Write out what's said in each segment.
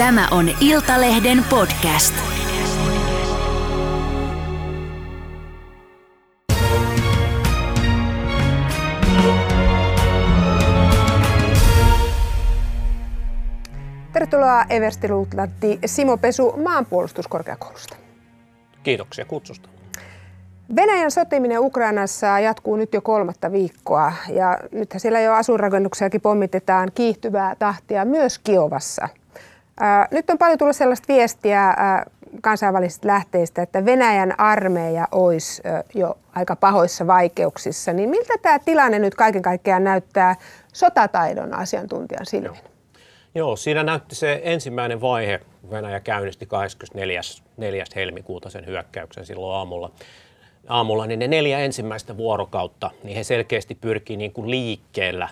Tämä on Iltalehden podcast. Tervetuloa everstiluutnantti Simo Pesu Maanpuolustuskorkeakoulusta. Kiitoksia kutsusta. Venäjän sotiminen Ukrainassa jatkuu nyt jo 3. viikkoa ja nythän siellä jo asuinrakennuksiakin pommitetaan kiihtyvää tahtia myös Kiovassa. Nyt on paljon tullut sellaista viestiä kansainvälisistä lähteistä, että Venäjän armeija olisi jo aika pahoissa vaikeuksissa. Niin miltä tämä tilanne nyt kaiken kaikkiaan näyttää sotataidon asiantuntijan silmin? Joo, siinä näytti se ensimmäinen vaihe. Venäjä käynnisti 24. helmikuuta sen hyökkäyksen silloin aamulla, niin ne 4 ensimmäistä vuorokautta, niin he selkeästi pyrkii niin kuin liikkeellä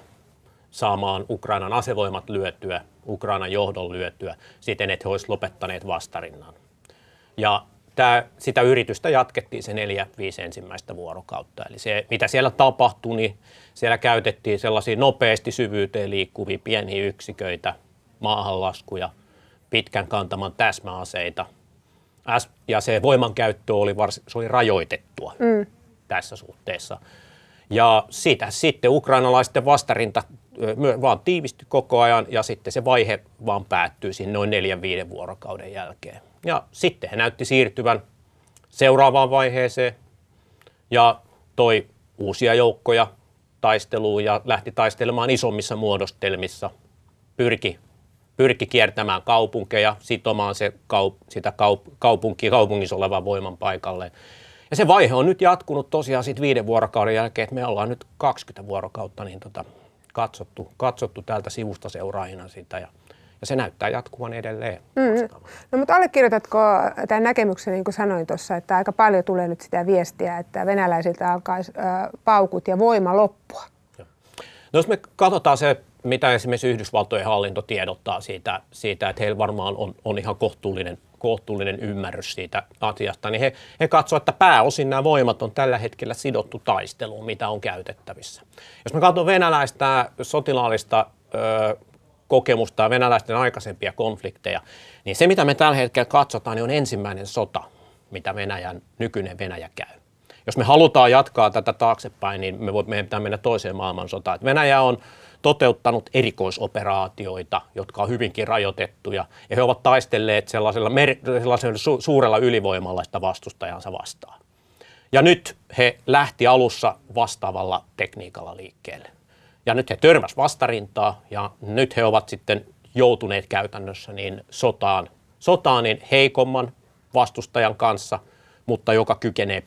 saamaan Ukrainan asevoimat lyötyä, Ukrainan johdon lyötyä siten, että he olisivat lopettaneet vastarinnan. Ja sitä yritystä jatkettiin se 4-5 ensimmäistä vuorokautta. Eli se, mitä siellä tapahtui, niin siellä käytettiin sellaisia nopeasti syvyyteen liikkuvia pieniä yksiköitä, maahanlaskuja, pitkän kantaman täsmäaseita. Ja se voimankäyttö oli rajoitettua tässä suhteessa. Ja siitä sitten ukrainalaisten vastarinta vaan tiivistyi koko ajan ja sitten se vaihe vaan päättyi siinä noin 4-5 vuorokauden jälkeen. Ja sitten he näytti siirtyvän seuraavaan vaiheeseen ja toi uusia joukkoja taisteluun ja lähti taistelemaan isommissa muodostelmissa, pyrki kiertämään kaupunkeja, sitomaan se kaupungissa olevan voiman paikalleen. Ja se vaihe on nyt jatkunut tosiaan sitten 5 vuorokauden jälkeen, että me ollaan nyt 20 vuorokautta niin katsottu täältä sivusta seuraajina sitä ja se näyttää jatkuvan edelleen. No mutta allekirjoitatko tämän näkemyksen, niin kuin sanoin tuossa, että aika paljon tulee nyt sitä viestiä, että venäläisiltä alkaa paukut ja voima loppua? No jos me katsotaan se, mitä esimerkiksi Yhdysvaltojen hallinto tiedottaa siitä että heillä varmaan on ihan kohtuullinen ymmärrys siitä asiasta, niin he katsovat, että pääosin nämä voimat on tällä hetkellä sidottu taisteluun, mitä on käytettävissä. Jos me katsotaan venäläistä sotilaallista kokemusta ja venäläisten aikaisempia konflikteja, niin se, mitä me tällä hetkellä katsotaan, niin on ensimmäinen sota, mitä nykyinen Venäjä käy. Jos me halutaan jatkaa tätä taaksepäin, niin meidän pitää mennä toiseen maailmansotaan. Että Venäjä on toteuttanut erikoisoperaatioita, jotka on hyvinkin rajoitettuja, ja he ovat taistelleet sellaisella suurella ylivoimalla sitä vastustajansa vastaan. Ja nyt he lähti alussa vastaavalla tekniikalla liikkeelle. Ja nyt he törmäsivät vastarintaa, ja nyt he ovat sitten joutuneet käytännössä niin sotaan niin heikomman vastustajan kanssa, mutta joka kykenee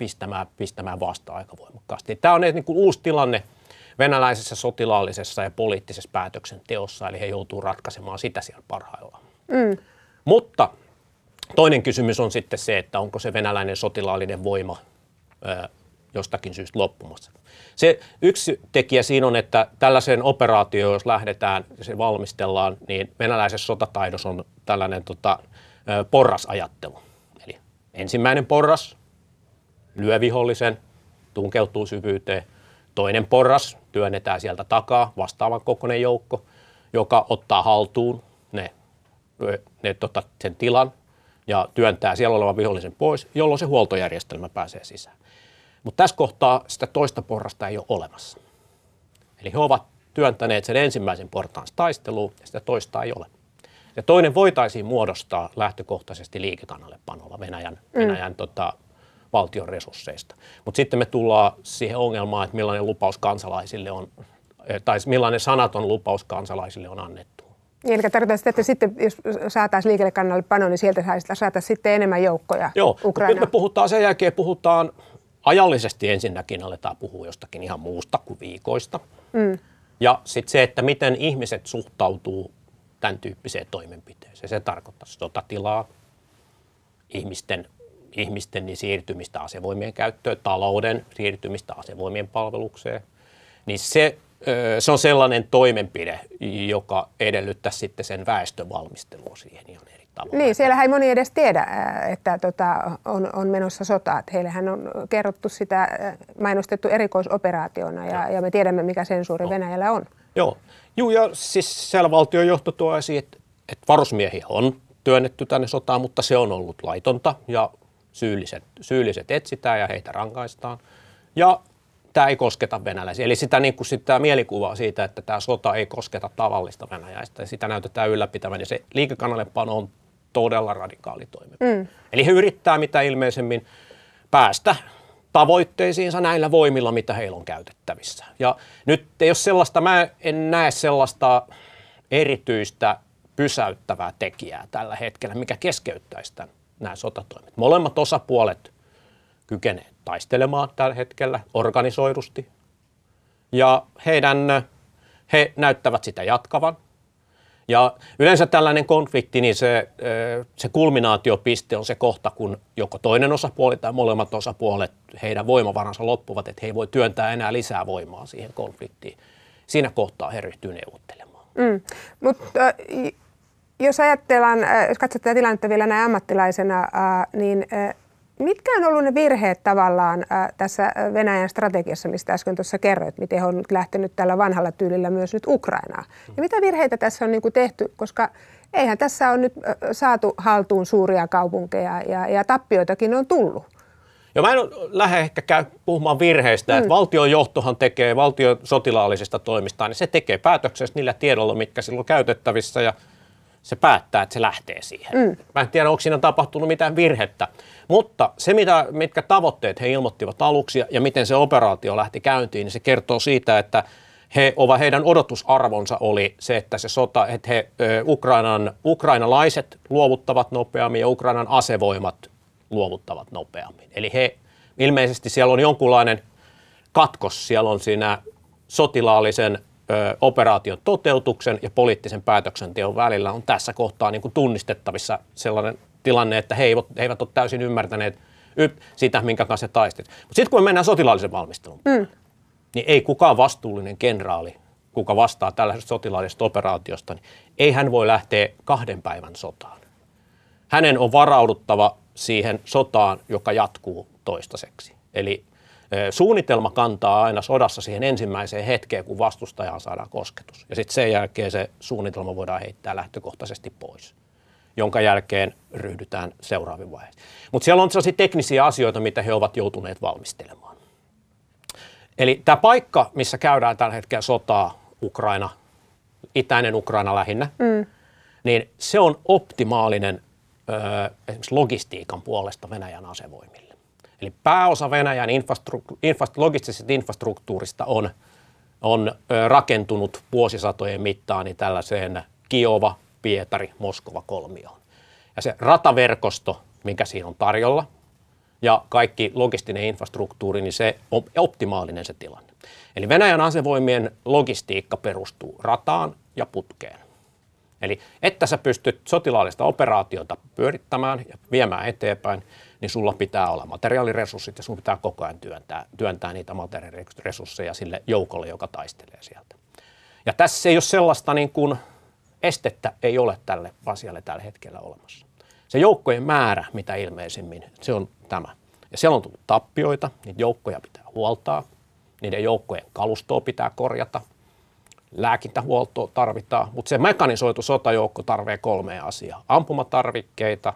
pistämään vastaan aika voimakkaasti. Tämä on niin kuin uusi tilanne venäläisessä sotilaallisessa ja poliittisessa päätöksenteossa, eli he joutuu ratkaisemaan sitä siellä parhaillaan. Mutta toinen kysymys on sitten se, että onko se venäläinen sotilaallinen voima jostakin syystä loppumassa. Se yksi tekijä siinä on, että tällaiseen operaatioon, jos lähdetään ja se valmistellaan, niin venäläisessä sotataidossa on tällainen porrasajattelu. Eli ensimmäinen porras lyö vihollisen, tunkeutuu syvyyteen. Toinen porras työnnetään sieltä takaa, vastaavan kokoinen joukko, joka ottaa haltuun sen tilan ja työntää siellä olevan vihollisen pois, jolloin se huoltojärjestelmä pääsee sisään. Mutta tässä kohtaa sitä toista porrasta ei ole olemassa. Eli he ovat työntäneet sen ensimmäisen portaan taisteluun ja sitä toista ei ole. Ja toinen voitaisiin muodostaa lähtökohtaisesti liikekannallepanolla Venäjän valtion resursseista. Mutta sitten me tullaan siihen ongelmaan, että millainen lupaus kansalaisille on, tai millainen sanaton lupaus kansalaisille on annettu. Eli tarkoittaa sitä, että sitten, jos saataisiin liikekannallepano, niin sieltä saataisiin sitten enemmän joukkoja Ukrainaan. Nyt me sen jälkeen puhutaan ajallisesti ensinnäkin aletaan puhua jostakin ihan muusta kuin viikoista. Ja sitten se, että miten ihmiset suhtautuu tämän tyyppiseen toimenpiteeseen. Se tarkoittaa sotatilaa, ihmisten niin siirtymistä asevoimien käyttöön, talouden siirtymistä asevoimien palvelukseen. Niin se on sellainen toimenpide, joka edellyttää sitten sen väestövalmistelua siihen ihan eri tavalla. Niin, siellähän ei moni edes tiedä, että on menossa sotaa. Heillähän on kerrottu sitä, mainostettu erikoisoperaationa ja me tiedämme, mikä sensuuri Venäjällä on. Joo, ja siis siellä valtion johto tuo esiin, että varusmiehiä on työnnetty tänne sotaan, mutta se on ollut laitonta ja syylliset etsitään ja heitä rankaistaan. Ja tämä ei kosketa venäläisiä. Eli sitä, niin kuin sitä mielikuvaa siitä, että tämä sota ei kosketa tavallista venäläistä. Sitä näytetään ylläpitävän ja se liikekannallepano on todella radikaali toimenpide. Eli he yrittää mitä ilmeisemmin päästä tavoitteisiinsa näillä voimilla, mitä heillä on käytettävissä. Ja nyt ei ole sellaista, mä en näe sellaista erityistä pysäyttävää tekijää tällä hetkellä, mikä keskeyttäisi tämän, nämä sotatoimet. Molemmat osapuolet kykenevät taistelemaan tällä hetkellä organisoidusti ja he näyttävät sitä jatkavan. Ja yleensä tällainen konflikti, niin se kulminaatiopiste on se kohta, kun joko toinen osapuoli tai molemmat osapuolet, heidän voimavaransa loppuvat, että he ei voi työntää enää lisää voimaa siihen konfliktiin. Siinä kohtaa he ryhtyvät neuvottelemaan. Mutta jos ajatellaan, jos katsotaan tilannetta vielä näin ammattilaisena, niin mitkä on ollut ne virheet tavallaan tässä Venäjän strategiassa, mistä äsken tuossa kerroit, miten he on lähtenyt tällä vanhalla tyylillä myös nyt Ukrainaan? Ja mitä virheitä tässä on niinku tehty, koska eihän tässä on nyt saatu haltuun suuria kaupunkeja ja tappioitakin on tullut. Ja mä en lähde ehkä puhumaan virheistä, että valtion johtohan tekee valtion sotilaallisista toimistaan, niin se tekee päätöksensä niillä tiedolla, mitkä sillä on käytettävissä ja se päättää, että se lähtee siihen. Mä en tiedä, onko siinä tapahtunut mitään virhettä. Mutta se, mitkä tavoitteet he ilmoittivat aluksi ja miten se operaatio lähti käyntiin, niin se kertoo siitä, että heidän odotusarvonsa oli se, että se sota, että ukrainalaiset luovuttavat nopeammin ja Ukrainan asevoimat luovuttavat nopeammin. Eli he ilmeisesti siellä on jonkunlainen katkos, siellä on siinä sotilaallisen operaation toteutuksen ja poliittisen päätöksenteon välillä on tässä kohtaa niin kuin tunnistettavissa sellainen tilanne, että he eivät ole täysin ymmärtäneet sitä, minkä kanssa he taistelivat. Mutta sitten kun me mennään sotilaallisen valmisteluun, niin ei kukaan vastuullinen kenraali, kuka vastaa tällaisesta sotilaallisesta operaatiosta, niin ei hän voi lähteä 2 päivän sotaan. Hänen on varauduttava siihen sotaan, joka jatkuu toistaiseksi. Eli suunnitelma kantaa aina sodassa siihen ensimmäiseen hetkeen, kun vastustajaan saadaan kosketus. Ja sitten sen jälkeen se suunnitelma voidaan heittää lähtökohtaisesti pois, jonka jälkeen ryhdytään seuraaviin vaiheisiin. Mutta siellä on sellaisia teknisiä asioita, mitä he ovat joutuneet valmistelemaan. Eli tämä paikka, missä käydään tällä hetkellä sotaa, Ukraina, itäinen Ukraina lähinnä, niin se on optimaalinen esimerkiksi logistiikan puolesta Venäjän asevoimille. Eli pääosa Venäjän logistisesta infrastruktuurista on rakentunut vuosisatojen mittaan niin tällaiseen Kiova, Pietari, Moskova kolmioon. Ja se rataverkosto, mikä siinä on tarjolla, ja kaikki logistinen infrastruktuuri, niin se on optimaalinen se tilanne. Eli Venäjän asevoimien logistiikka perustuu rataan ja putkeen. Eli että sä pystyt sotilaallista operaatiota pyörittämään ja viemään eteenpäin, niin sulla pitää olla materiaaliresurssit ja sun pitää koko ajan työntää niitä materiaaliresursseja sille joukolle, joka taistelee sieltä. Ja tässä ei ole sellaista niin kuin estettä ei ole tälle asialle tällä hetkellä olemassa. Se joukkojen määrä, mitä ilmeisimmin, se on tämä. Ja siellä on tullut tappioita, niitä joukkoja pitää huoltaa, niiden joukkojen kalustoa pitää korjata, lääkintähuoltoa tarvitaan, mutta se mekanisoitu sotajoukko tarvitsee 3 asiaa. Ampumatarvikkeita,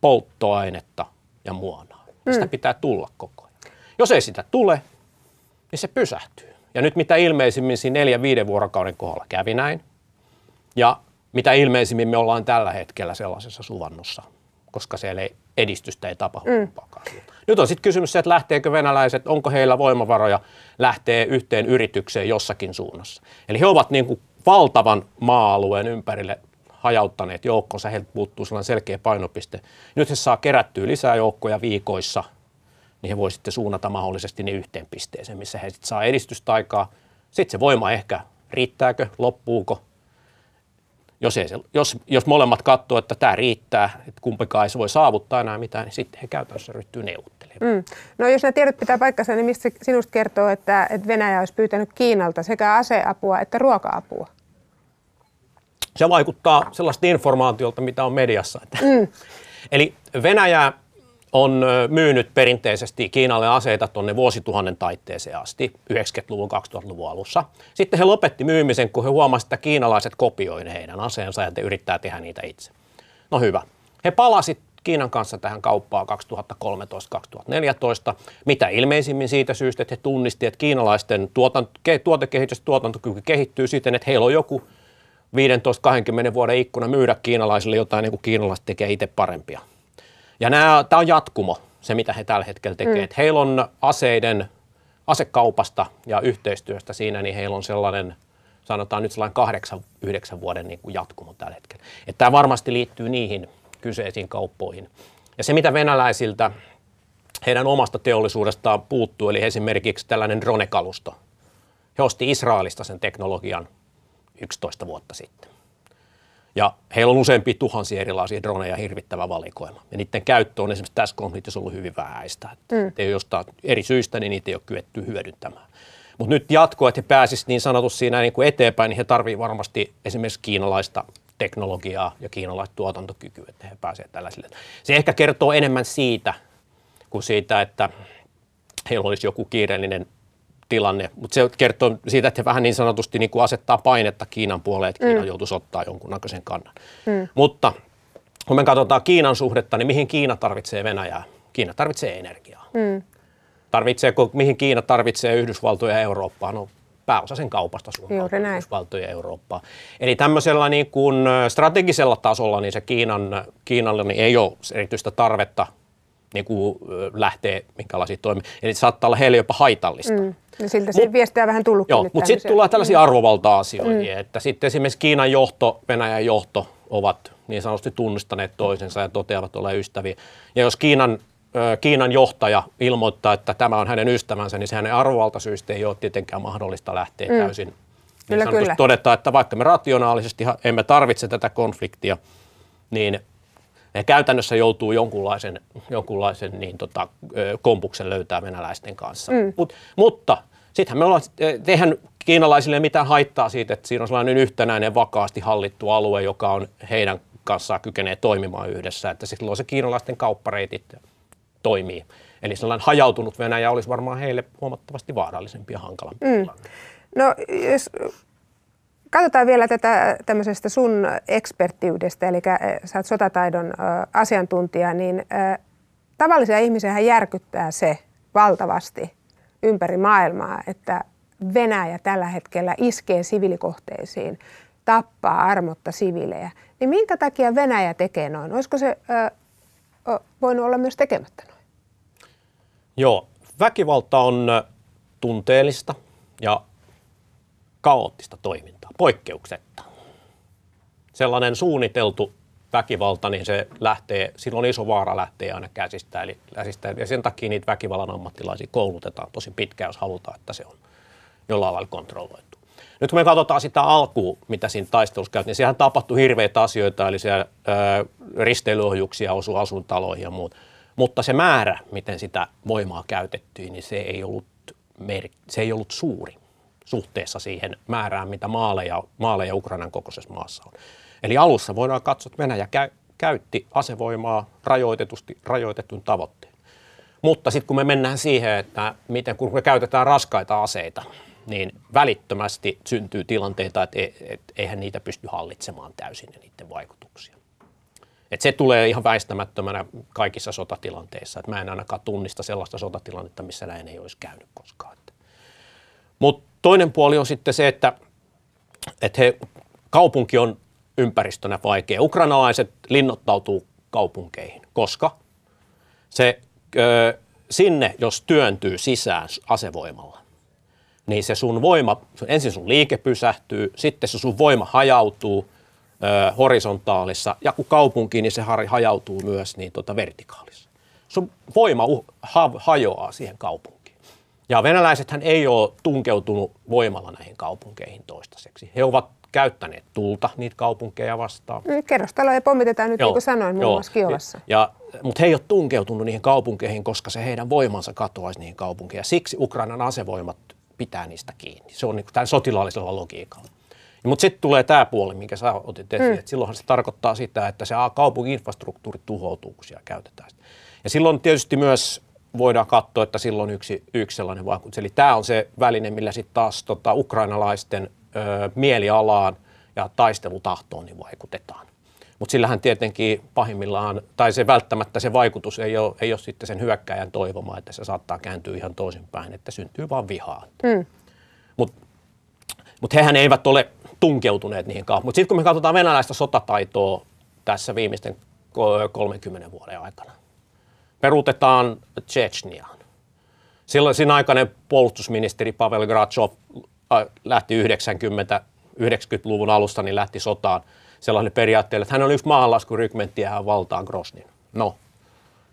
polttoainetta ja muonaa. Sitä pitää tulla koko ajan. Jos ei sitä tule, niin se pysähtyy. Ja nyt mitä ilmeisimmin siinä 4-5 vuorokauden kohdalla kävi näin. Ja mitä ilmeisimmin me ollaan tällä hetkellä sellaisessa suvannossa, koska siellä edistystä ei tapahdu. Nyt on sitten kysymys se, että lähteekö venäläiset, onko heillä voimavaroja lähtee yhteen yritykseen jossakin suunnassa. Eli he ovat niin kuin valtavan maa-alueen ympärille hajauttaneet joukkonsa, heiltä puuttuu sellainen selkeä painopiste. Nyt he saa kerättyä lisää joukkoja viikoissa, niin he voi sitten suunnata mahdollisesti ne yhteen pisteeseen, missä he sitten saa edistystaikaa. Sitten se voima ehkä, riittääkö, loppuuko. Jos molemmat katsoo, että tämä riittää, että kumpikaan ei voi saavuttaa enää mitään, niin sitten he käytännössä ryhtyy neuvottelemaan. No jos nämä tiedot pitää paikkansa, niin mistä sinusta kertoo, että Venäjä olisi pyytänyt Kiinalta sekä aseapua että ruoka-apua? Se vaikuttaa sellaista informaatiolta, mitä on mediassa. Eli Venäjä on myynyt perinteisesti Kiinalle aseita tuonne vuosituhannen taitteeseen asti, 90-luvun, 2000-luvun alussa. Sitten he lopetti myymisen, kun he huomasivat, että kiinalaiset kopioivat heidän aseensa ja yrittää tehdä niitä itse. No hyvä. He palasivat Kiinan kanssa tähän kauppaan 2013-2014, mitä ilmeisimmin siitä syystä, että he tunnistivat, että kiinalaisten tuotekehitys ja tuotantokyky kehittyy siten, että heillä on joku 15-20 vuoden ikkuna myydä kiinalaisille jotain, niin kuin kiinalaiset tekee itse parempia. Ja tämä on jatkumo, se mitä he tällä hetkellä tekevät. Heillä on asekaupasta ja yhteistyöstä siinä, niin heillä on sellainen, sanotaan nyt sellainen 8-9 vuoden niin kuin jatkumo tällä hetkellä. Että tämä varmasti liittyy niihin kyseisiin kauppoihin. Ja se, mitä venäläisiltä heidän omasta teollisuudestaan puuttuu, eli esimerkiksi tällainen drone-kalusto. He osti Israelista sen teknologian 11 vuotta sitten. Ja heillä on useampia tuhansia erilaisia droneja hirvittävä valikoima. Ja niiden käyttö on esimerkiksi tässä konfliktissa ollut hyvin vähäistä. Ei ole jostain eri syistä, niin niitä ei ole kyetty hyödyntämään. Mutta nyt jatkoa, että he pääsisivät niin sanotusti siinä niin kuin eteenpäin, niin he tarvitsevat varmasti esimerkiksi kiinalaista teknologiaa ja kiinalaista tuotantokykyä, että he pääsevät tällaisille. Se ehkä kertoo enemmän siitä kuin siitä, että heillä olisi joku kiireellinen tilanne, mutta se kertoo siitä, että he vähän niin sanotusti niin kuin asettaa painetta Kiinan puoleen, että Kiina joutuisi ottaa jonkunnäköisen kannan. Mutta kun me katsotaan Kiinan suhdetta, niin mihin Kiina tarvitsee Venäjää? Kiina tarvitsee energiaa. Mihin Kiina tarvitsee Yhdysvaltoja ja Eurooppaa? No, pääosa sen kaupasta suuntautuu Yhdysvaltojen Eurooppaan. Eli tämmöisellä niin kuin strategisella tasolla niin se Kiinalle niin ei ole erityistä tarvetta niin kuin lähteä minkälaisiin toimiin. Eli se saattaa olla heille jopa haitallista. Ja siltä se viestiä vähän tullutkin. Joo, mutta sitten tullaan tällaisiin arvovalta-asioihin, että sitten esimerkiksi Kiinan johto, Venäjän johto ovat niin sanotusti tunnistaneet toisensa ja toteavat olevan ystäviä. Ja jos Kiinan johtaja ilmoittaa, että tämä on hänen ystävänsä, niin se hänen arvovaltasyistä ei ole tietenkään mahdollista lähteä täysin. Kyllä. Todetaan, että vaikka me rationaalisesti emme tarvitse tätä konfliktia, niin käytännössä joutuu jonkunlaisen kompuksen löytää venäläisten kanssa. Mutta sittenhän me ollaan, eihän kiinalaisille mitään haittaa siitä, että siinä on sellainen yhtenäinen, vakaasti hallittu alue, joka on heidän kanssaan kykenee toimimaan yhdessä, että silloin se kiinalaisten kauppareitit toimii. Eli sellainen hajautunut Venäjä olisi varmaan heille huomattavasti vaarallisempi ja hankalampi tilanne. No, jos katsotaan vielä tätä tämmöisestä sun eksperttiydestä, eli sä oot sotataidon asiantuntija, niin tavallisia ihmisiähän järkyttää se valtavasti ympäri maailmaa, että Venäjä tällä hetkellä iskee siviilikohteisiin, tappaa armotta siviilejä. Niin minkä takia Venäjä tekee noin? Olisiko se voinut olla myös tekemättä noin? Joo, väkivalta on tunteellista ja kaoottista toimintaa, poikkeuksetta. Sellainen suunniteltu väkivalta, niin se lähtee, silloin iso vaara lähtee aina käsistä, eli ja sen takia niitä väkivallan ammattilaisia koulutetaan tosi pitkään, jos halutaan, että se on jollain lailla kontrolloitu. Nyt kun me katsotaan sitä alkua, mitä siinä taistelussa käytiin, niin siellähän tapahtui hirveitä asioita, eli siellä risteilyohjuksia osui asuintaloihin ja muut. Mutta se määrä, miten sitä voimaa käytettiin, niin se ei ollut suuri suhteessa siihen määrään, mitä maaleja Ukrainan kokoisessa maassa on. Eli alussa voidaan katsoa, että Venäjä käytti asevoimaa rajoitetun tavoitteen. Mutta sitten kun me mennään siihen, että miten, kun me käytetään raskaita aseita, niin välittömästi syntyy tilanteita, että eihän niitä pysty hallitsemaan täysin ja niiden vaikutuksia. Et se tulee ihan väistämättömänä kaikissa sotatilanteissa. Et mä en ainakaan tunnista sellaista sotatilannetta, missä näin ei olisi käynyt koskaan. Mutta toinen puoli on sitten se, että kaupunki on ympäristönä vaikea. Ukrainalaiset linnoittautuu kaupunkeihin, koska se sinne, jos työntyy sisään asevoimalla, niin se sun voima, ensin sun liike pysähtyy, sitten se sun voima hajautuu horisontaalissa, ja kun kaupunki, niin se hajautuu myös niin vertikaalissa. Sun voima hajoaa siihen kaupunkiin. Ja venäläisethän ei ole tunkeutunut voimalla näihin kaupunkeihin toistaiseksi. He ovat käyttäneet tulta niitä kaupunkeja vastaan. Kerrostaloja pommitetaan nyt, joo, niin kuin sanoin, muun muassa Kiovassa. Mutta he ei ole tunkeutunut niihin kaupunkeihin, koska se heidän voimansa katoaisi niihin kaupunkeihin. Siksi Ukrainan asevoimat pitää niistä kiinni. Se on niin kuin tämän sotilaallisella logiikalla. Mutta sitten tulee tämä puoli, minkä sä otit esiin, että silloinhan se tarkoittaa sitä, että se kaupunki-infrastruktuuri tuhoutuu, kun siellä käytetään sitä. Ja silloin tietysti myös voidaan katsoa, että silloin yksi sellainen vaikutus. Eli tämä on se väline, millä sitten taas ukrainalaisten mielialaan ja taistelutahtoon niin vaikutetaan. Mutta sillähän tietenkin pahimmillaan, tai se välttämättä se vaikutus ei ole sitten sen hyökkääjän toivomaa, että se saattaa kääntyä ihan toisinpäin, että syntyy vaan vihaa. Mm. Mutta hehän eivät ole tunkeutuneet niihin kauan. Mutta sitten kun me katsotaan venäläistä sotataitoa tässä viimeisten 30 vuoden aikana, peruutetaan Tšetšeniaan. Silloin siinä aikainen puolustusministeri Pavel Gratsov lähti 90-luvun alusta niin lähti sotaan sellaiselle periaatteelle, että hän oli yksi maahanlaskurykmentti ja hän valtaa Groznyn. No,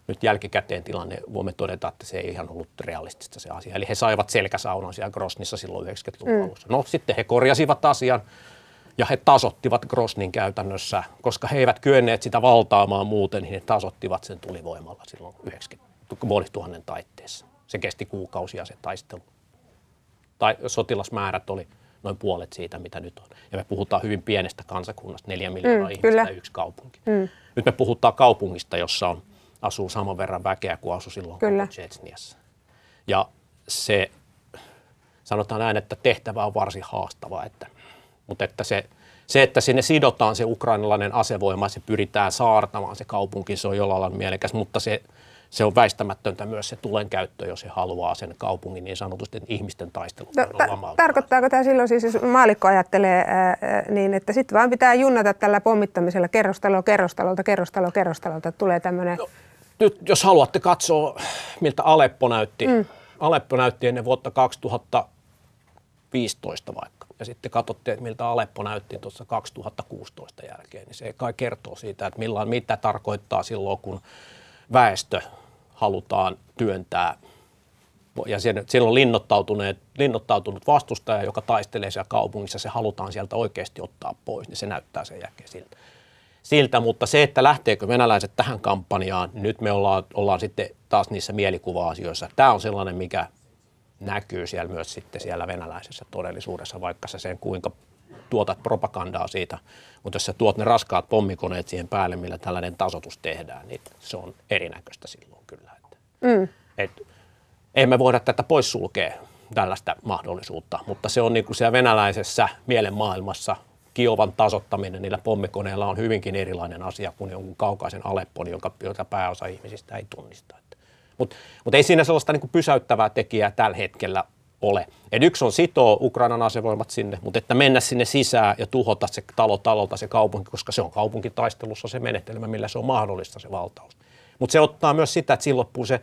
nyt jälkikäteen tilanne voimme todeta, että se ei ihan ollut realistista se asia. Eli he saivat selkäsaunan siellä Groznissa silloin 90-luvun alussa. No, sitten he korjasivat asian ja he tasottivat Groznyn käytännössä, koska he eivät kyenneet sitä valtaamaan muuten, niin he tasottivat sen tulivoimalla silloin 90-vuoden taitteessa. Se kesti kuukausia se taistelu. Tai sotilasmäärät oli noin puolet siitä, mitä nyt on. Ja me puhutaan hyvin pienestä kansakunnasta, 4 miljoonaa ihmistä kyllä. Yksi kaupunki. Mm. Nyt me puhutaan kaupungista, jossa asuu saman verran väkeä kuin asui silloin Tšetšeniassa. Ja se, sanotaan näin, että tehtävä on varsin haastava. Mutta että se, että sinne sidotaan se ukrainalainen asevoima, se pyritään saartamaan se kaupunki, se on jollain lailla mielekäs, mutta se on väistämättöntä myös se tulenkäyttö, jos he haluaa sen kaupungin niin sanotusti ihmisten taistelun. Tarkoittaako tämä silloin siis, jos maalikko ajattelee niin, että sitten vaan pitää junnata tällä pommittamisella kerrostalolta, tulee tämmöinen... No, nyt jos haluatte katsoa, miltä Aleppo näytti. Mm. Aleppo näytti ennen vuotta 2015 vaikka. Ja sitten katsotte, miltä Aleppo näytti tuossa 2016 jälkeen. Niin se kai kertoo siitä, että mitä tarkoittaa silloin, kun väestö halutaan työntää ja siellä on linnoittautunut vastustaja, joka taistelee siellä kaupungissa, se halutaan sieltä oikeasti ottaa pois, niin se näyttää sen jälkeen siltä. Mutta se, että lähteekö venäläiset tähän kampanjaan, niin nyt me ollaan sitten taas niissä mielikuva-asioissa. Tämä on sellainen, mikä näkyy siellä myös sitten siellä venäläisessä todellisuudessa, vaikka se sen kuinka tuotat propagandaa siitä, mutta jos sä tuot ne raskaat pommikoneet siihen päälle, millä tällainen tasoitus tehdään, niin se on erinäköistä silloin kyllä. Ei me voida tätä poissulkea, tällaista mahdollisuutta, mutta se on niin kuin siellä venäläisessä mielenmaailmassa Kiovan tasottaminen niillä pommikoneilla on hyvinkin erilainen asia kuin jonkun kaukaisen Aleppon, jota pääosa ihmisistä ei tunnista. Mutta ei siinä sellaista niin kuin pysäyttävää tekijää tällä hetkellä ole. Eli yksi on sitoo Ukrainan asevoimat sinne, mutta että mennä sinne sisään ja tuhota se talo talolta se kaupunki, koska se on kaupunkitaistelussa se menetelmä, millä se on mahdollista se valtaus. Mutta se ottaa myös sitä, että silloin loppuu se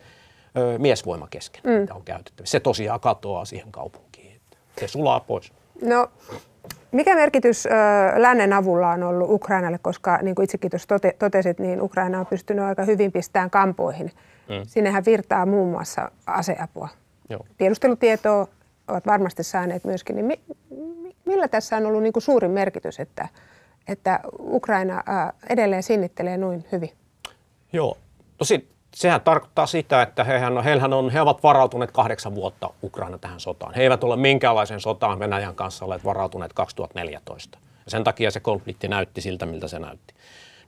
miesvoima kesken, mitä on käytettävissä. Se tosiaan katoaa siihen kaupunkiin. Se sulaa pois. No, mikä merkitys lännen avulla on ollut Ukrainalle, koska niin kuin itsekin tuossa totesit, niin Ukraina on pystynyt aika hyvin pistämään kampoihin. Mm. Sinnehän virtaa muun muassa aseapua. Joo. Tiedustelutietoa ovat varmasti saaneet myöskin, niin millä tässä on ollut niin kuin suurin merkitys, että Ukraina edelleen sinnittelee noin hyvin? Joo, tosin sehän tarkoittaa sitä, että he ovat varautuneet 8 vuotta Ukraina tähän sotaan. He eivät ole minkäänlaisen sotaan Venäjän kanssa olleet varautuneet 2014. Ja sen takia se konflikti näytti siltä, miltä se näytti.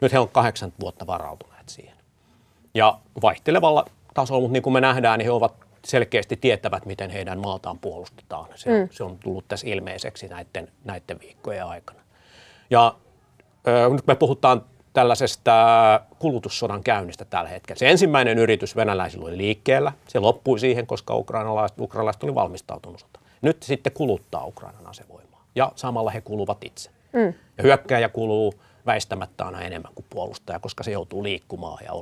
Nyt he ovat 8 vuotta varautuneet siihen. Ja vaihtelevalla tasolla, mutta niin kuin me nähdään, niin he ovat selkeästi tietävät, miten heidän maataan puolustetaan. Se on tullut tässä ilmeiseksi näiden viikkojen aikana. Ja nyt me puhutaan tällaisesta kulutussodan käynnistä tällä hetkellä. Se ensimmäinen yritys venäläisillä oli liikkeellä. Se loppui siihen, koska ukrainalaiset oli valmistautunut sotaan. Nyt sitten kuluttaa Ukrainan asevoimaa. Ja samalla he kuluvat itse. Ja hyökkääjä kuluu väistämättä aina enemmän kuin puolustaja, koska se joutuu liikkumaan ja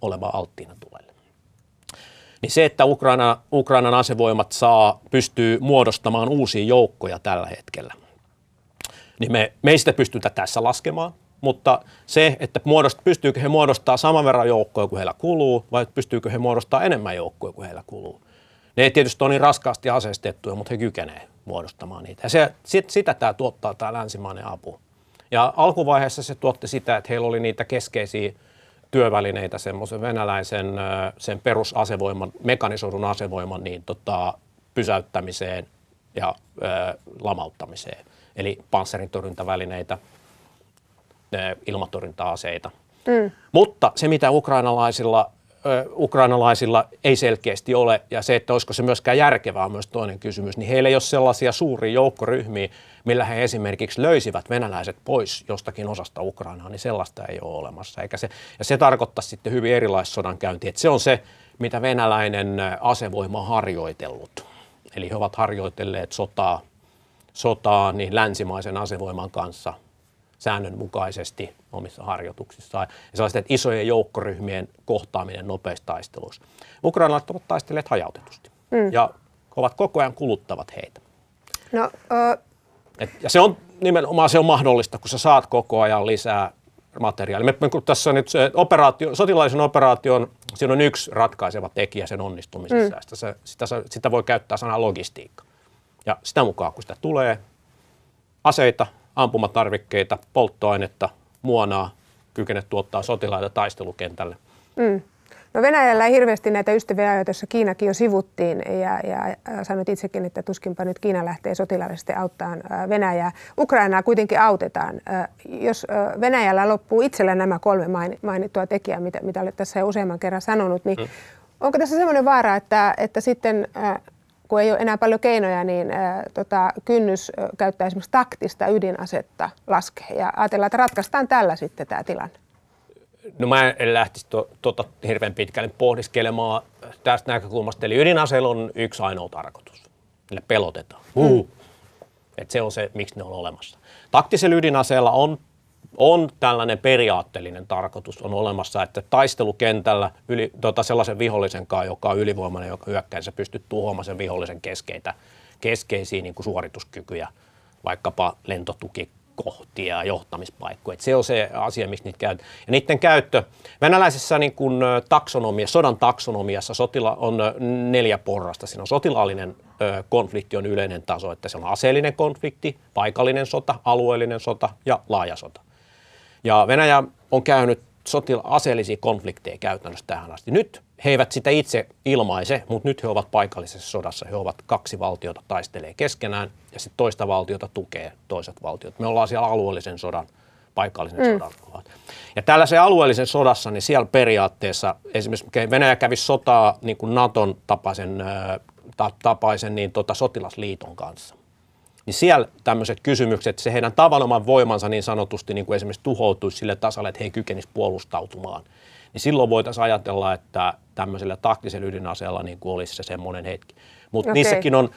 olemaan alttiina tulelle. Niin se, että Ukrainan asevoimat pystyy muodostamaan uusia joukkoja tällä hetkellä, niin me ei sitä pystytä tässä laskemaan, mutta se, että pystyykö he muodostamaan saman verran joukkoja kuin heillä kuluu, vai pystyykö he muodostamaan enemmän joukkoja kuin heillä kuluu. Ne ei tietysti ole niin raskaasti aseistettuja, mutta he kykenevät muodostamaan niitä. Ja sitä tämä tuottaa, tämä länsimainen apu. Ja alkuvaiheessa se tuotti sitä, että heillä oli niitä keskeisiä työvälineitä semmoisen venäläisen sen perusasevoiman, mekanisoidun asevoiman niin pysäyttämiseen ja lamauttamiseen. Eli panssarintorjuntavälineitä, ilmatorjunta-aseita. Mutta se, mitä ukrainalaisilla ukrainalaisilla ei selkeästi ole, ja se, että olisiko se myöskään järkevää, on myös toinen kysymys, niin heillä ei ole sellaisia suuria joukkoryhmiä, millä he esimerkiksi löisivät venäläiset pois jostakin osasta Ukrainaa, niin sellaista ei ole olemassa. Eikä se, ja se tarkoittaa sitten hyvin erilaissodankäyntiä, että se on se, mitä venäläinen asevoima on harjoitellut. Eli he ovat harjoitelleet sotaa niin länsimaisen asevoiman kanssa säännönmukaisesti omissa harjoituksissaan. Ja sellaiset isojen joukkoryhmien kohtaaminen nopeissa taisteluissa. Ukrainalaiset ovat taistelleet hajautetusti ja ovat koko ajan kuluttavat heitä. No, ja se on nimenomaan se on mahdollista, kun sä saat koko ajan lisää materiaalia. Me, kun tässä nyt se operaatio, sotilaisen operaation, siinä on yksi ratkaiseva tekijä sen onnistumisessa. Sitä voi käyttää sanaa logistiikka. Ja sitä mukaan, kun sitä tulee aseita, ampumatarvikkeita, polttoainetta, muonaa, kykenet tuottaa sotilaita taistelukentälle. No Venäjällä ei hirveästi näitä ystäviä ajoja, joissa Kiinakin jo sivuttiin, ja sanoit itsekin, että tuskinpa nyt Kiina lähtee sotilaallisesti auttamaan Venäjää. Ukrainaa kuitenkin autetaan. Jos Venäjällä loppuu itsellä nämä kolme mainittua tekijää, mitä olet tässä jo useamman kerran sanonut, niin onko tässä sellainen vaara, että sitten kun ei ole enää paljon keinoja, niin kynnys käyttää esimerkiksi taktista ydinasetta laskee. Ja ajatellaan, että ratkaistaan tällä sitten tämä tilanne. No mä en lähtisi hirveän pitkälle pohdiskelemaan tästä näkökulmasta. Eli ydinaseella on yksi ainoa tarkoitus. Niillä pelotetaan. Et se on se, miksi ne on olemassa. Taktisella ydinaseella on tällainen periaatteellinen tarkoitus on olemassa, että taistelukentällä sellaisen vihollisen kanssa, joka on ylivoimainen, joka hyökkää, sä pystyt tuhoamaan sen vihollisen keskeisiä niin kuin suorituskykyjä, vaikkapa lentotukikohtia ja johtamispaikkoja. Et se on se asia, miksi niitä käytetään. Ja niiden käyttö venäläisessä niin kuin sodan taksonomiassa on 4 porrasta. Siinä on sotilaallinen konflikti on yleinen taso, että se on aseellinen konflikti, paikallinen sota, alueellinen sota ja laaja sota. Ja Venäjä on käynyt aseellisia konflikteja käytännössä tähän asti. Nyt he eivät sitä itse ilmaise, mutta nyt he ovat paikallisessa sodassa. He ovat 2 valtiota taistelee keskenään ja sitten toista valtiota tukee toiset valtiot. Me ollaan siellä alueellisen sodan, paikallisen sodan. Ja tällaisen alueellisen sodassa, niin siellä periaatteessa esimerkiksi Venäjä kävi sotaa niin kuin Naton tapaisen niin sotilasliiton kanssa. Niin siellä tämmöiset kysymykset, se heidän tavanoman voimansa niin sanotusti niin kuin esimerkiksi tuhoutuisi sille tasalle, että he ei kykenisi puolustautumaan. Niin silloin voitaisiin ajatella, että tämmöisellä taktisella ydinaseella niin kuin olisi se semmoinen hetki. Mutta niissäkin on,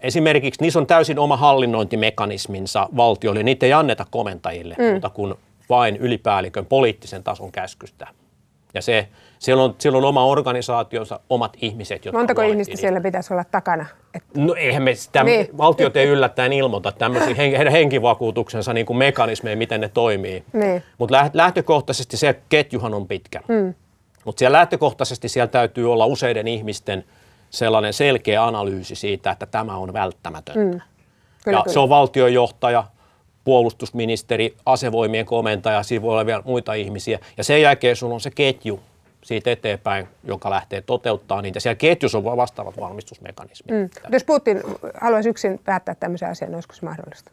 esimerkiksi niissä on täysin oma hallinnointimekanisminsa valtioille, niitä ei anneta komentajille, mutta kun vain ylipäällikön poliittisen tason käskystä. Ja siellä on oma organisaationsa, omat ihmiset. Jotka montako ihmistä siellä pitäisi olla takana? Että... No eihän me sitä, valtiot ei yllättäen ilmoita tämmöisiä heidän henkivakuutuksensa niin kuin mekanismeja, miten ne toimii. Niin. Mutta lähtökohtaisesti se ketjuhan on pitkä. Mutta siellä lähtökohtaisesti siellä täytyy olla useiden ihmisten sellainen selkeä analyysi siitä, että tämä on välttämätöntä. Kyllä. Se on valtionjohtaja, puolustusministeri, asevoimien komentaja, siinä voi olla vielä muita ihmisiä. Ja sen jälkeen sulla on se ketju siitä eteenpäin, joka lähtee toteuttamaan niitä. Siellä ketjussa on vastaavat valmistusmekanismit. Jos Putin haluaisi yksin päättää tämmöisen asian, olisiko se mahdollista?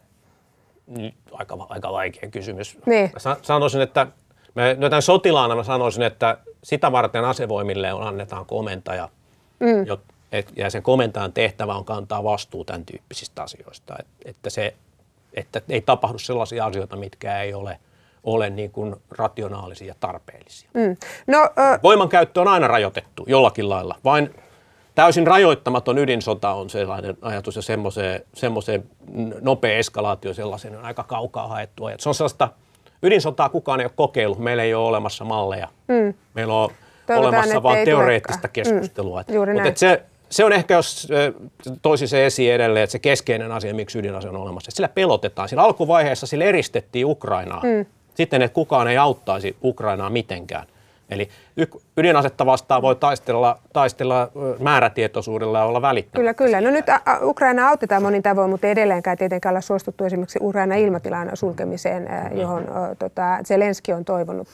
Aika vaikea kysymys. Niin. Sanoisin, että sotilaana sanoisin, että sitä varten asevoimille annetaan komentaja, ja sen komentajan tehtävä on kantaa vastuu tämän tyyppisistä asioista. Että ei tapahdu sellaisia asioita, mitkä ei ole niin kuin rationaalisia ja tarpeellisia. Voimankäyttö on aina rajoitettu jollakin lailla. Vain täysin rajoittamaton ydinsota on sellainen ajatus ja semmoiseen nopea eskalaatio sellaisen on aika kaukaa haettua. Se on sellaista, ydinsotaa kukaan ei ole kokeillut, meillä ei ole olemassa malleja. Meillä on olemassa vain teoreettista keskustelua. Se on ehkä, jos toisi se esiin edelleen, että se keskeinen asia, miksi ydinase on olemassa, että sillä pelotetaan. Sillä alkuvaiheessa sillä eristettiin Ukrainaa. Sitten, että kukaan ei auttaisi Ukrainaa mitenkään. Eli ydinasetta vastaan voi taistella määrätietoisuudella ja olla välittämättä. Kyllä. No nyt Ukraina autetaan monin tavoin, mutta ei edelleenkään tietenkään olla suostuttu esimerkiksi Ukrainan ilmatilan sulkemiseen, johon Zelenski on toivonut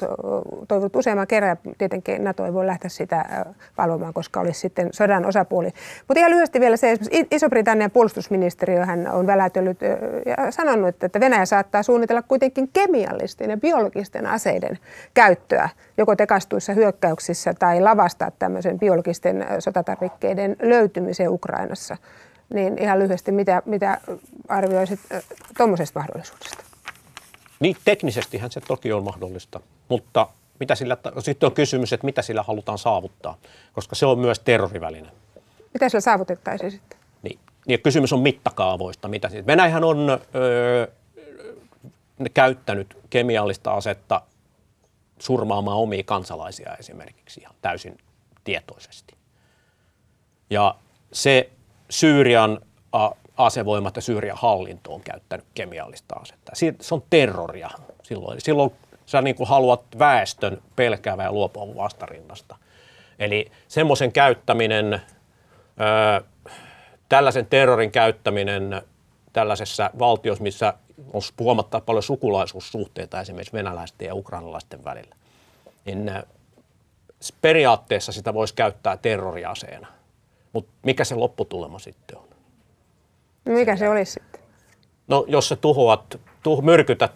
useamman kerran. Tietenkin Nato ei voi lähteä sitä valvomaan, koska olisi sitten sodan osapuoli. Mutta ihan lyhyesti vielä se, esimerkiksi Iso-Britannian puolustusministeriö on väläytellyt ja sanonut, että Venäjä saattaa suunnitella kuitenkin kemiallisten ja biologisten aseiden käyttöä, joko tekaisin suorastuissa hyökkäyksissä tai lavastaa tämmöisen biologisten sotatarvikkeiden löytymisen Ukrainassa. Niin ihan lyhyesti, mitä arvioisit tuommoisesta mahdollisuudesta? Niin, teknisestihän se toki on mahdollista, mutta sitten on kysymys, että mitä sillä halutaan saavuttaa, koska se on myös terroriväline. Mitä sillä saavutettaisiin sitten? Niin, ja kysymys on mittakaavoista. Venäjähän on käyttänyt kemiallista asetta surmaamaan omia kansalaisia esimerkiksi ihan täysin tietoisesti. Ja se Syyrian asevoimat ja Syyrian hallinto on käyttänyt kemiallista asetta. Se on terroria silloin. Silloin sä niin kuin haluat väestön pelkäävää ja luopua vastarinnasta. Eli semmoisen käyttäminen, tällaisen terrorin käyttäminen tällaisessa valtiossa, missä on huomattavasti paljon sukulaisuussuhteita esimerkiksi venäläisten ja ukrainalaisten välillä, niin periaatteessa sitä voisi käyttää terroriaseena. Mutta mikä se lopputulema sitten on? Mikä se olisi sitten? No jos sä myrkytät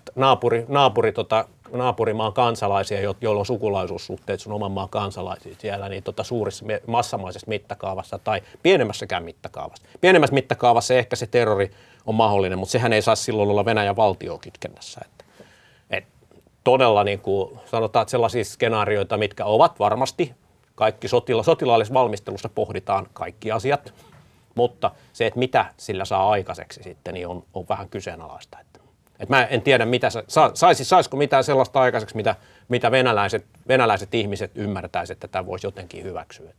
naapurimaan kansalaisia, joilla on sukulaisuussuhteet sun oman maan kansalaisiin siellä, niin suurissa massamaisessa mittakaavassa tai pienemmässäkään mittakaavassa. Pienemmässä mittakaavassa ehkä se terrori on mahdollinen, mutta sehän ei saa silloin olla Venäjän valtioon kytkennässä. Et todella niin kuin sanotaan, että sellaisia skenaarioita, mitkä ovat varmasti, kaikki sotilaallisessa valmistelussa pohditaan kaikki asiat, mutta se, että mitä sillä saa aikaiseksi sitten, niin on vähän kyseenalaista. Et mä en tiedä, mitä saisiko mitään sellaista aikaiseksi, mitä venäläiset ihmiset ymmärtäisivät, että tämä voisi jotenkin hyväksyä.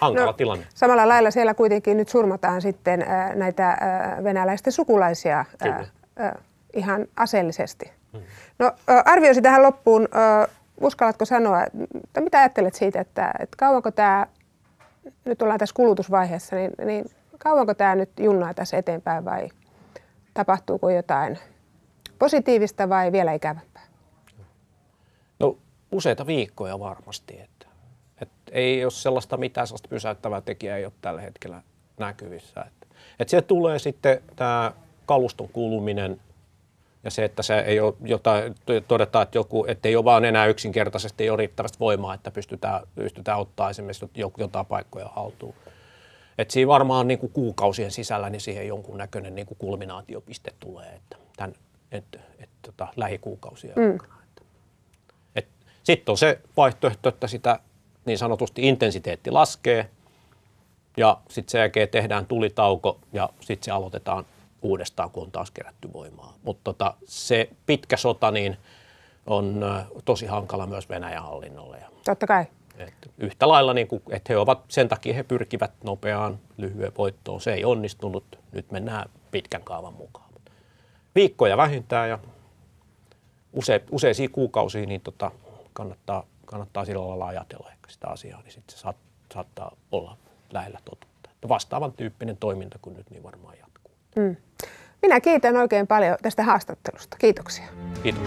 Hankala tilanne. Samalla lailla siellä kuitenkin nyt surmataan sitten näitä venäläisten sukulaisia ihan aseellisesti. No, arvioisi tähän loppuun. Uskallatko sanoa, että mitä ajattelet siitä, että kauanko tämä, nyt ollaan tässä kulutusvaiheessa, niin kauanko tämä nyt junnaa tässä eteenpäin vai tapahtuuko jotain positiivista vai vielä ikävämpää? No useita viikkoja varmasti, että ei ole sellaista mitään sellaista pysäyttävää tekijää ei ole tällä hetkellä näkyvissä. Että se tulee sitten tämä kaluston kuluminen. Ja se, että se ei ole jotain, todetaan, että joku, ettei ole vaan enää yksinkertaisesti, ei ole riittävästi voimaa, että pystytään ottaa esimerkiksi jotain paikkoja haltuun. Että siinä varmaan niin kuin kuukausien sisällä niin siihen jonkunnäköinen niin kuin kulminaatiopiste tulee, että lähikuukausia. Sitten on se vaihtoehto, että sitä niin sanotusti intensiteetti laskee ja sitten sen jälkeen tehdään tulitauko ja sitten se aloitetaan uudestaan, kun on taas kerätty voimaa. Mutta se pitkä sota niin on tosi hankala myös Venäjän hallinnolle. Totta kai. Yhtä lailla, niin kuin, että he ovat, sen takia he pyrkivät nopeaan, lyhyen voittoon. Se ei onnistunut. Nyt mennään pitkän kaavan mukaan. Viikkoja vähintään ja useisiin kuukausiin niin kannattaa sillä lailla ajatella ehkä sitä asiaa. Niin sitten se saattaa olla lähellä totuutta. Vastaavan tyyppinen toiminta kuin nyt niin varmaan jatkuu. Minä kiitän oikein paljon tästä haastattelusta. Kiitoksia. Kiitos.